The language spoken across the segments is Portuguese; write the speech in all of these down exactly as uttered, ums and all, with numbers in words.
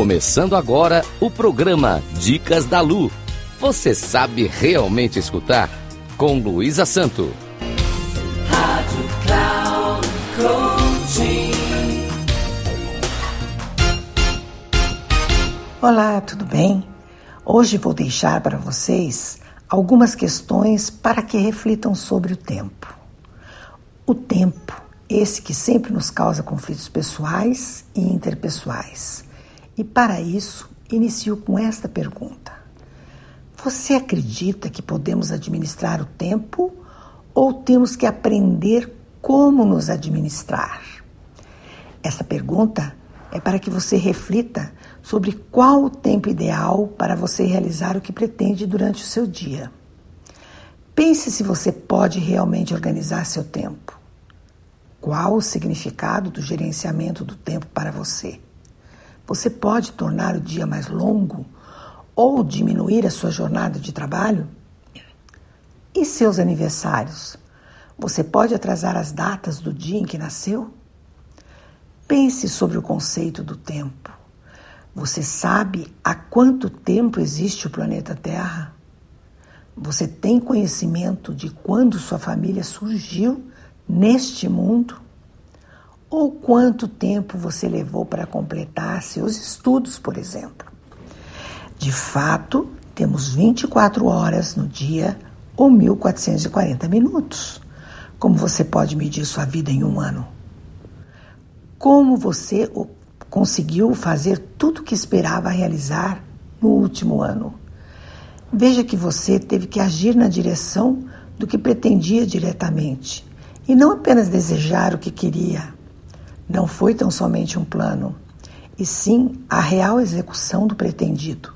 Começando agora o programa Dicas da Lu. Você sabe realmente escutar? Com Luísa Santo. Rádio Cloud Coaching. Olá, tudo bem? Hoje vou deixar para vocês algumas questões para que reflitam sobre o tempo. O tempo, esse que sempre nos causa conflitos pessoais e interpessoais. E para isso, inicio com esta pergunta. Você acredita que podemos administrar o tempo ou temos que aprender como nos administrar? Essa pergunta é para que você reflita sobre qual o tempo ideal para você realizar o que pretende durante o seu dia. Pense se você pode realmente organizar seu tempo. Qual o significado do gerenciamento do tempo para você? Você pode tornar o dia mais longo ou diminuir a sua jornada de trabalho? E seus aniversários? Você pode atrasar as datas do dia em que nasceu? Pense sobre o conceito do tempo. Você sabe há quanto tempo existe o planeta Terra? Você tem conhecimento de quando sua família surgiu neste mundo? Ou quanto tempo você levou para completar seus estudos, por exemplo? De fato, temos vinte e quatro horas no dia ou mil quatrocentos e quarenta minutos. Como você pode medir sua vida em um ano? Como você conseguiu fazer tudo o que esperava realizar no último ano? Veja que você teve que agir na direção do que pretendia diretamente e não apenas desejar o que queria. Não foi tão somente um plano, e sim a real execução do pretendido.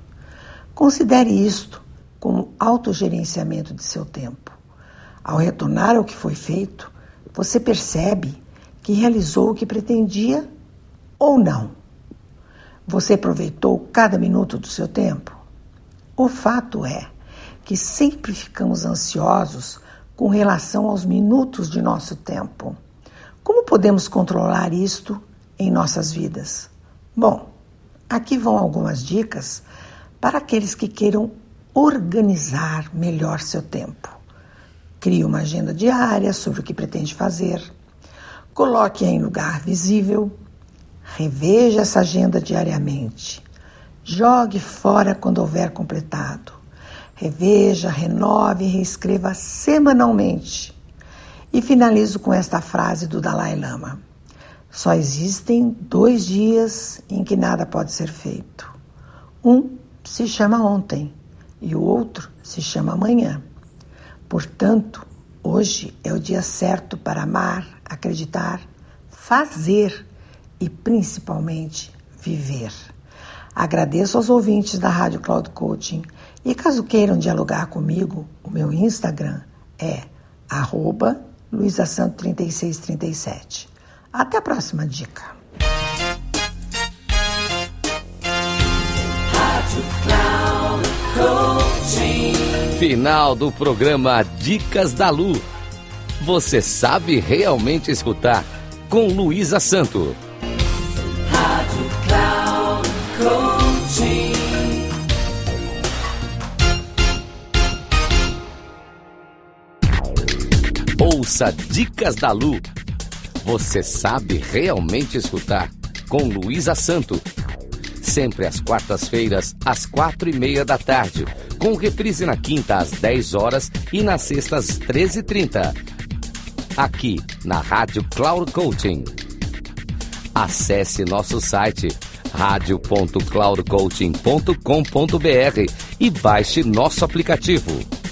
Considere isto como autogerenciamento de seu tempo. Ao retornar ao que foi feito, você percebe que realizou o que pretendia ou não. Você aproveitou cada minuto do seu tempo? O fato é que sempre ficamos ansiosos com relação aos minutos de nosso tempo. Como podemos controlar isto em nossas vidas? Bom, aqui vão algumas dicas para aqueles que queiram organizar melhor seu tempo. Crie uma agenda diária sobre o que pretende fazer. Coloque-a em lugar visível. Reveja essa agenda diariamente. Jogue fora quando houver completado. Reveja, renove e reescreva semanalmente. E finalizo com esta frase do Dalai Lama. Só existem dois dias em que nada pode ser feito. Um se chama ontem e o outro se chama amanhã. Portanto, hoje é o dia certo para amar, acreditar, fazer e principalmente viver. Agradeço aos ouvintes da Rádio Cloud Coaching e caso queiram dialogar comigo, o meu Instagram é arroba luisasanto três seis três sete. Até a próxima dica. Final do programa Dicas da Lu. Você sabe realmente escutar com Luísa Santo. Ouça Dicas da Lu. Você sabe realmente escutar com Luísa Santo. Sempre às quartas-feiras, às quatro e meia da tarde. Com reprise na quinta, às dez horas e nas sextas, às treze e trinta. Aqui, na Rádio Cloud Coaching. Acesse nosso site radio ponto cloud coaching ponto com ponto br e baixe nosso aplicativo.